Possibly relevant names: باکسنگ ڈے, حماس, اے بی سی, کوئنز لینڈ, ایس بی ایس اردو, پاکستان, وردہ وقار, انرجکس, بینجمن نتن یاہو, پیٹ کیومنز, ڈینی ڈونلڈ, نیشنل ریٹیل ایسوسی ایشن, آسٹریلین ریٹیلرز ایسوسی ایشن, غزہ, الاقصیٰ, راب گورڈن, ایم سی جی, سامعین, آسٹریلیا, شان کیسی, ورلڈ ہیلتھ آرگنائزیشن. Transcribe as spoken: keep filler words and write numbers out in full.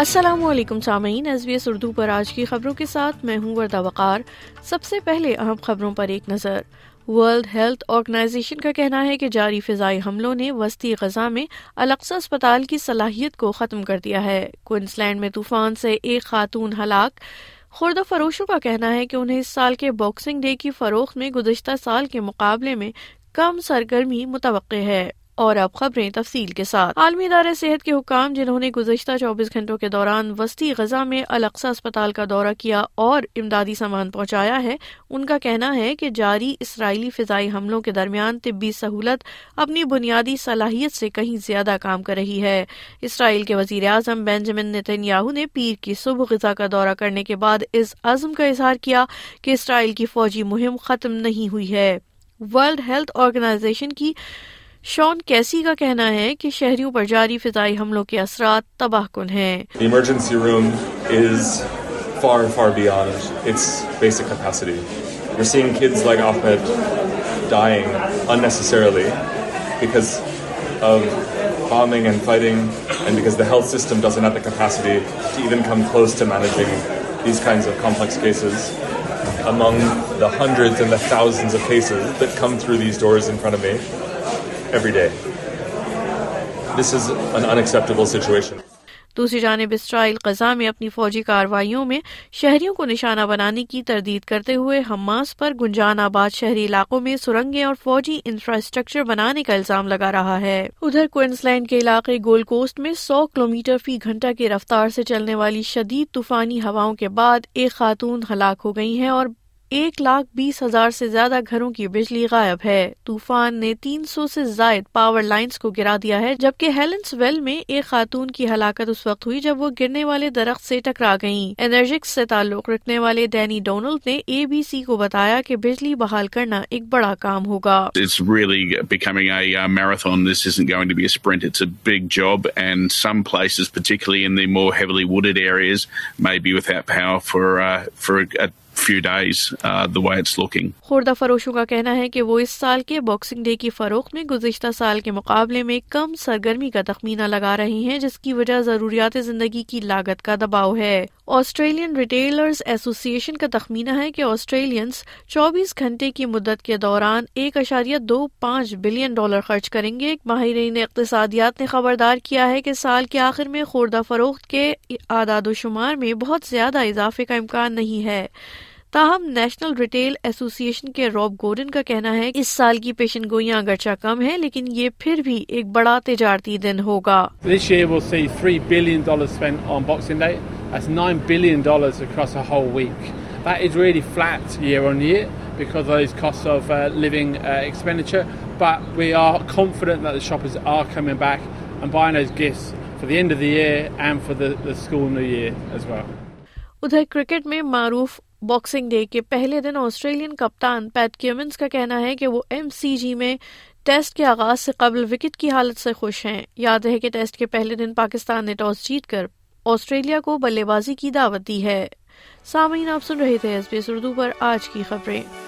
السلام علیکم سامعین، ایس بی ایس اردو پر آج کی خبروں کے ساتھ میں ہوں وردہ وقار۔ سب سے پہلے اہم خبروں پر ایک نظر۔ ورلڈ ہیلتھ آرگنائزیشن کا کہنا ہے کہ جاری فضائی حملوں نے وسطی غزہ میں الاقصیٰ اسپتال کی صلاحیت کو ختم کر دیا ہے۔ کوئنز لینڈ میں طوفان سے ایک خاتون ہلاک۔ خوردہ فروشوں کا کہنا ہے کہ انہیں اس سال کے باکسنگ ڈے کی فروخت میں گزشتہ سال کے مقابلے میں کم سرگرمی متوقع ہے۔ اور اب خبریں تفصیل کے ساتھ۔ عالمی ادارہ صحت کے حکام جنہوں نے گزشتہ چوبیس گھنٹوں کے دوران وسطی غزہ میں الاقصیٰ اسپتال کا دورہ کیا اور امدادی سامان پہنچایا ہے، ان کا کہنا ہے کہ جاری اسرائیلی فضائی حملوں کے درمیان طبی سہولت اپنی بنیادی صلاحیت سے کہیں زیادہ کام کر رہی ہے۔ اسرائیل کے وزیر اعظم بینجمن نتن یاہو نے پیر کی صبح غزہ کا دورہ کرنے کے بعد اس عزم کا اظہار کیا کہ اسرائیل کی فوجی مہم ختم نہیں ہوئی ہے۔ ورلڈ ہیلتھ آرگنائزیشن کی شان کیسی کا کہنا ہے کہ شہریوں پر جاری فضائی حملوں کے اثرات تباہ کن ہیں۔ Emergency room is far far beyond its basic capacity. We are seeing kids like often dying unnecessarily because of farming and fighting and because the health system doesn't have the capacity to even come close to managing these kinds of complex cases. Among the hundreds and the thousands of cases that come through these doors in front of me every day. This is an unacceptable situation. دوسری جانب اسرائیل غزہ میں اپنی فوجی کارروائیوں میں شہریوں کو نشانہ بنانے کی تردید کرتے ہوئے حماس پر گنجان آباد شہری علاقوں میں سرنگیں اور فوجی انفراسٹرکچر بنانے کا الزام لگا رہا ہے۔ ادھر کوئنز لینڈ کے علاقے گولڈ کوسٹ میں سو کلومیٹر فی گھنٹہ کی رفتار سے چلنے والی شدید طوفانی ہواؤں کے بعد ایک خاتون ہلاک ہو گئی ہیں اور ایک لاکھ بیس ہزار سے زیادہ گھروں کی بجلی غائب ہے۔ طوفان نے تین سو سے زائد پاور لائنز کو گرا دیا ہے، جبکہ ہیلنس ویل میں ایک خاتون کی ہلاکت اس وقت ہوئی جب وہ گرنے والے درخت سے ٹکرا گئیں۔ انرجکس سے تعلق رکھنے والے ڈینی ڈونلڈ نے اے بی سی کو بتایا کہ بجلی بحال کرنا ایک بڑا کام ہوگا۔ It's really becoming a marathon. This isn't going to be a sprint. It's a big job, and some places, particularly in the more heavily wooded areas, may be without power for uh, for a few days uh, the way it's looking. خوردہ فروشوں کا کہنا ہے کہ وہ اس سال کے باکسنگ ڈے کی فروخت میں گزشتہ سال کے مقابلے میں کم سرگرمی کا تخمینہ لگا رہے ہیں، جس کی وجہ ضروریات زندگی کی لاگت کا دباؤ ہے۔ آسٹریلین ریٹیلرز ایسوسی ایشن کا تخمینہ ہے کہ آسٹریلینز چوبیس گھنٹے کی مدت کے دوران ایک اشاریہ دو پانچ بلین ڈالر خرچ کریں گے۔ ماہرین اقتصادیات نے خبردار کیا ہے کہ سال کے آخر میں خوردہ فروخت کے اعداد و شمار میں بہت زیادہ اضافے کا امکان نہیں ہے۔ تاہم نیشنل ریٹیل ایسوسی ایشن کے راب گورڈن کا کہنا ہے کہ اس سال کی پیشن گوئیاں اگرچہ کم ہیں، لیکن یہ پھر بھی ایک بڑا تجارتی دن ہوگا۔ This year we'll see three billion dollars spent on Boxing Day. That's nine billion dollars across a whole week. That is really flat year on year because of those costs of uh, living uh, expenditure, but we are confident that the shoppers are coming back and buying those gifts for the end of the year and for the, the school new year as well. ادھر cricket میں معروف باکسنگ ڈے کے پہلے دن Australian کپتان پیٹ کیومنز کا کہنا ہے کہ وہ ایم سی جی میں ٹیسٹ کے آغاز سے قبل وکٹ کی حالت سے خوش ہیں۔ یاد ہے کہ ٹیسٹ کے پہلے دن پاکستان نے ٹاس جیت کر آسٹریلیا کو بلے بازی کی دعوت دی ہے۔ سامعین، آپ سن رہے تھے ایس بی ایس اردو پر آج کی خبریں۔